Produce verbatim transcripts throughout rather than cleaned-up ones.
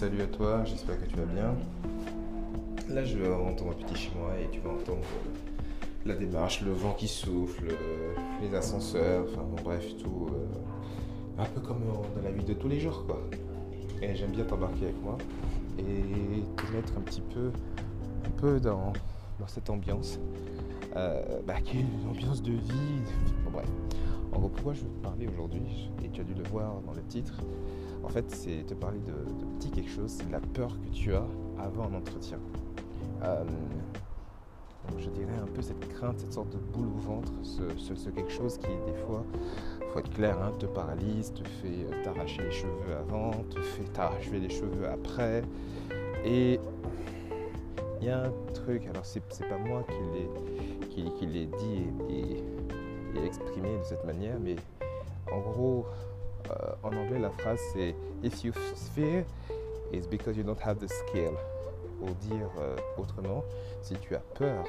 salut à toi, j'espère que tu vas bien. Là, je vais entendre un petit chinois et tu vas entendre euh, la démarche, le vent qui souffle, euh, les ascenseurs, enfin bon, bref, tout. Euh, un peu comme euh, dans la vie de tous les jours, quoi. Et j'aime bien t'embarquer avec moi et te mettre un petit peu, un peu dans, dans cette ambiance, euh, bah, qui est une ambiance de vie. Bon, bref. En gros, pourquoi je veux te parler aujourd'hui, et tu as dû le voir dans le titre, en fait, c'est te parler de, de petit quelque chose, c'est de la peur que tu as avant un entretien. Euh, donc je dirais un peu cette crainte, cette sorte de boule au ventre, ce, ce, ce quelque chose qui, des fois, faut être clair, hein, te paralyse, te fait t'arracher les cheveux avant, te fait t'arracher les cheveux après. Et il y a un truc, alors c'est, c'est pas moi qui l'ai, qui, qui l'ai dit et, et, et exprimé de cette manière, mais en gros, euh, en anglais, la phrase c'est « If you fear, it's because you don't have the skill ». Pour dire euh, autrement, si tu as peur,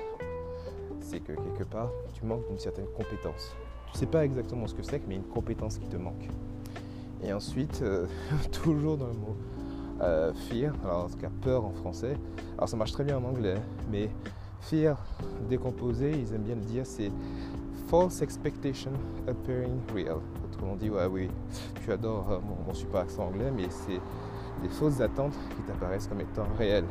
c'est que quelque part, tu manques d'une certaine compétence. Tu ne sais pas exactement ce que c'est, mais une compétence qui te manque. Et ensuite, euh, toujours dans le mot euh, fear, alors en tout cas peur en français, alors ça marche très bien en anglais, mais fear décomposé, ils aiment bien le dire, c'est false expectation appearing real. Autrement dit, ouais, oui, tu adores euh, mon, mon super accent anglais, mais c'est des fausses attentes qui t'apparaissent comme étant réelles.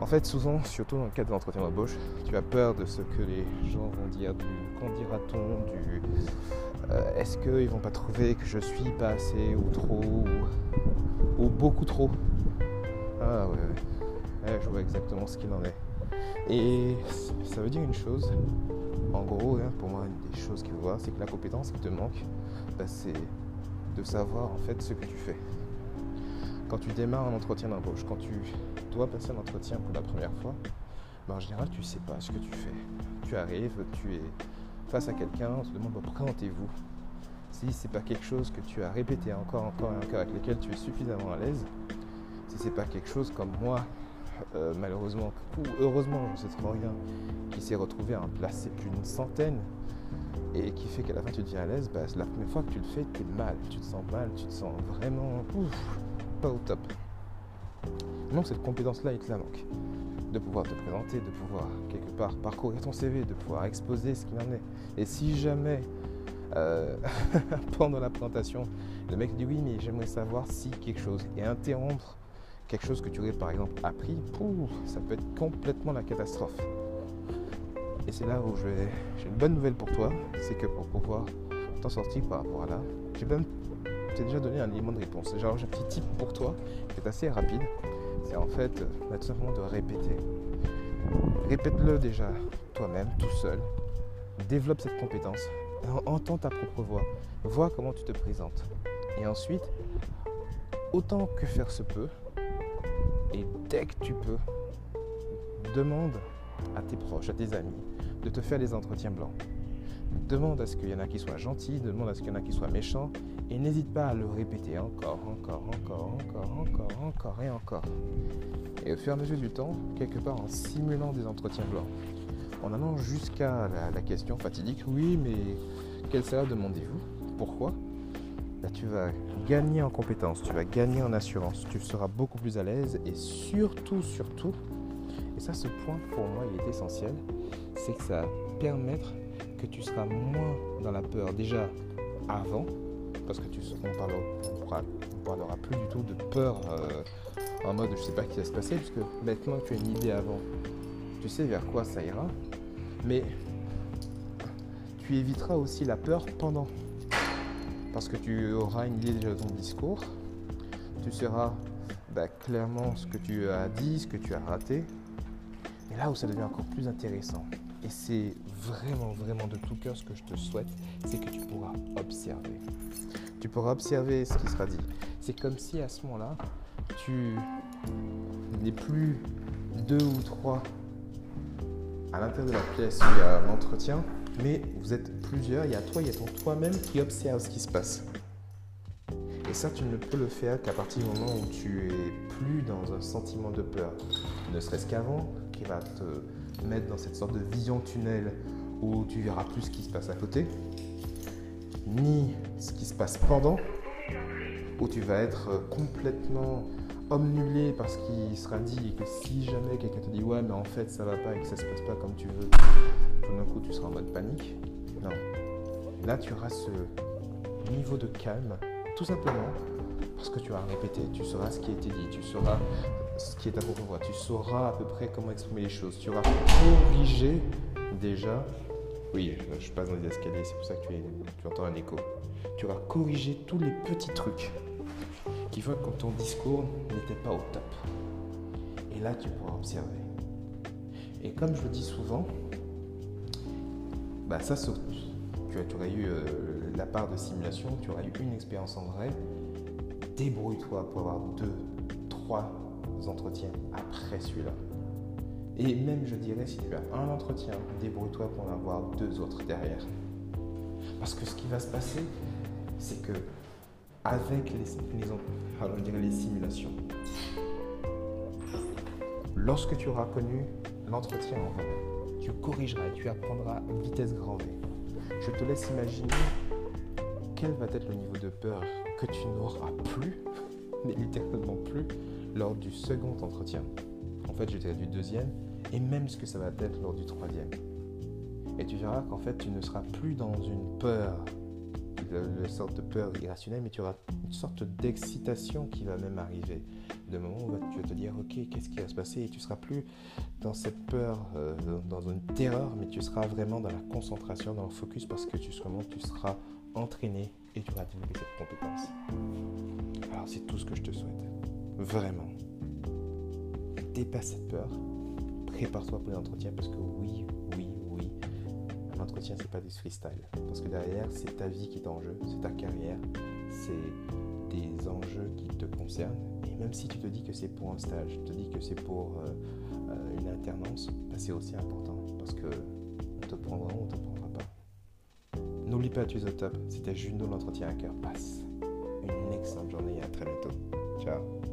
En fait, souvent, surtout dans le cadre de l'entretien d'embauche, tu as peur de ce que les gens vont dire, du « qu'en dira-t-on », du euh, « est-ce qu'ils vont pas trouver que je suis pas assez » ou « trop » ou, ou « beaucoup trop ». Ah ouais, ouais. Là, je vois exactement ce qu'il en est. Et ça veut dire une chose, en gros, hein, pour moi, une des choses qu'il faut voir, c'est que la compétence qui te manque, bah, c'est de savoir en fait ce que tu fais. Quand tu démarres un entretien d'embauche, quand tu dois passer un entretien pour la première fois, ben en général, tu ne sais pas ce que tu fais. Tu arrives, tu es face à quelqu'un, on te demande « présentez-vous ». Si ce n'est pas quelque chose que tu as répété encore, encore et encore, avec lequel tu es suffisamment à l'aise, si ce n'est pas quelque chose comme moi, euh, malheureusement, ou heureusement, je ne sais trop rien, qui s'est retrouvé à en placer plus d'une centaine, et qui fait qu'à la fin tu deviens à l'aise, ben, la première fois que tu le fais, tu es mal, tu te sens mal, tu te sens vraiment ouf, pas au top. Donc cette compétence-là, il te la manque. De pouvoir te présenter, de pouvoir quelque part parcourir ton C V, de pouvoir exposer ce qu'il en est. Et si jamais, euh, pendant la présentation, le mec dit oui, mais j'aimerais savoir si quelque chose, et interrompre quelque chose que tu aurais par exemple appris, pouf, ça peut être complètement la catastrophe. Et c'est là où je vais... j'ai une bonne nouvelle pour toi, c'est que pour pouvoir t'en sortir par rapport à là, j'ai même t'ai déjà donné un élément de réponse. J'ai un petit tip pour toi qui est assez rapide. C'est en fait euh, tout simplement de répéter. Répète-le déjà toi-même, tout seul. Développe cette compétence. Entends ta propre voix. Vois comment tu te présentes. Et ensuite, autant que faire se peut, et dès que tu peux, demande à tes proches, à tes amis, de te faire des entretiens blancs. Demande à ce qu'il y en a qui soient gentils, demande à ce qu'il y en a qui soient méchants, et n'hésite pas à le répéter encore, encore, encore, encore, encore, encore et encore. Et au fur et à mesure du temps, quelque part en simulant des entretiens blancs, en allant jusqu'à la, la question fatidique, oui, mais quelle salade demandez-vous ? Pourquoi ? Là, tu vas gagner en compétences, tu vas gagner en assurance, tu seras beaucoup plus à l'aise et surtout, surtout, et ça, ce point pour moi, il est essentiel, c'est que ça va permettre que tu seras moins dans la peur déjà avant, parce que tu on parlera, on parlera, on parlera plus du tout de peur euh, en mode je sais pas ce qui va se passer, puisque maintenant tu as une idée avant, tu sais vers quoi ça ira, mais tu éviteras aussi la peur pendant, parce que tu auras une idée déjà de ton discours, tu sauras bah, clairement ce que tu as dit, ce que tu as raté, et là où ça devient encore plus intéressant. Et c'est vraiment, vraiment de tout cœur ce que je te souhaite, c'est que tu pourras observer. Tu pourras observer ce qui sera dit. C'est comme si à ce moment-là, tu n'es plus deux ou trois à l'intérieur de la pièce où il y a un entretien, mais vous êtes plusieurs, il y a toi, il y a ton toi-même qui observe ce qui se passe. Et ça, tu ne peux le faire qu'à partir du moment où tu es plus dans un sentiment de peur, ne serait-ce qu'avant, qui va te mettre dans cette sorte de vision tunnel où tu verras plus ce qui se passe à côté, ni ce qui se passe pendant, où tu vas être complètement omnulé par ce qui sera dit, et que si jamais quelqu'un te dit « ouais, mais en fait ça va pas et que ça se passe pas comme tu veux », tout d'un coup tu seras en mode panique. Non, là tu auras ce niveau de calme, tout simplement parce que tu as répété, tu sauras ce qui a été dit, tu sauras ce qui est à propos de toi, tu sauras à peu près comment exprimer les choses, tu auras corrigé déjà. Oui, je passe dans les escaliers, c'est pour ça que tu, es, tu entends un écho. Tu auras corrigé tous les petits trucs qui font que ton discours n'était pas au top. Et là, tu pourras observer. Et comme je le dis souvent, bah ça saute. Tu aurais eu euh, la part de simulation, tu aurais eu une expérience en vrai. Débrouille-toi pour avoir deux, trois entretiens après celui-là. Et même, je dirais, si tu as un entretien, débrouille-toi pour en avoir deux autres derrière. Parce que ce qui va se passer, c'est que avec les, les, alors je dirais les simulations, lorsque tu auras connu l'entretien en vrai, tu corrigeras et tu apprendras vitesse grand V. Je te laisse imaginer quel va être le niveau de peur que tu n'auras plus, mais littéralement plus, lors du second entretien. En fait, je dirais du deuxième, et même ce que ça va être lors du troisième. Et tu verras qu'en fait, tu ne seras plus dans une peur, une sorte de peur irrationnelle, mais tu auras une sorte d'excitation qui va même arriver. De moment où tu vas te dire, ok, qu'est-ce qui va se passer ? Et tu ne seras plus dans cette peur, euh, dans une terreur, mais tu seras vraiment dans la concentration, dans le focus, parce que justement, tu seras entraîné et tu auras développé cette compétence. Alors, c'est tout ce que je te souhaite. Vraiment. Dépasse cette peur. Prépare-toi pour les entretiens, parce que oui, oui, oui, un entretien, c'est pas du freestyle. Parce que derrière, c'est ta vie qui est en jeu, c'est ta carrière, c'est des enjeux qui te concernent. Et même si tu te dis que c'est pour un stage, tu te dis que c'est pour euh, une alternance, bah, c'est aussi important, parce que on te prendra ou on te prendra pas. N'oublie pas, tu es au top. C'était Juno, l'entretien à cœur passe. Une excellente journée et à très bientôt. Ciao.